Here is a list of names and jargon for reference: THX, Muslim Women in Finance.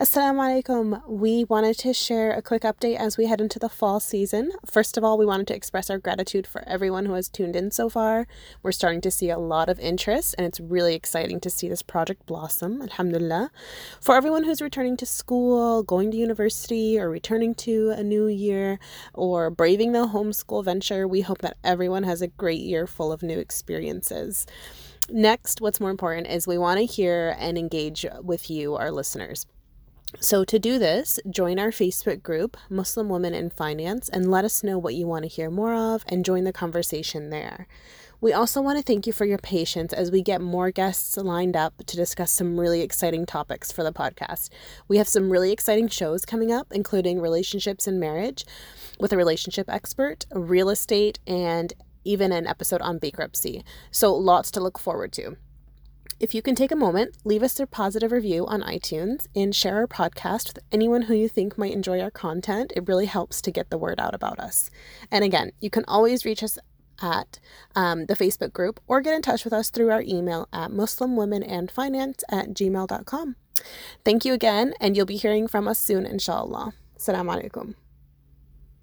Assalamu alaikum. We wanted to share a quick update as we head into the fall season. First of all, we wanted to express our gratitude for everyone who has tuned in so far. We're starting to see a lot of interest, and it's really exciting to see this project blossom, alhamdulillah. For everyone who's returning to school, going to university, or returning to a new year, or braving the homeschool venture, we hope that everyone has a great year full of new experiences. Next, what's more important is we want to hear and engage with you, our listeners. So to do this, join our Facebook group, Muslim Women in Finance, and let us know what you want to hear more of and join the conversation there. We also want to thank you for your patience as we get more guests lined up to discuss some really exciting topics for the podcast. We have some really exciting shows coming up, including relationships and marriage with a relationship expert, real estate, and even an episode on bankruptcy. So lots to look forward to. If you can take a moment, leave us a positive review on iTunes and share our podcast with anyone who you think might enjoy our content. It really helps to get the word out about us. And again, you can always reach us at the Facebook group or get in touch with us through our email at muslimwomenandfinance@gmail.com. Thank you again, and you'll be hearing from us soon, inshallah. Assalamu alaikum.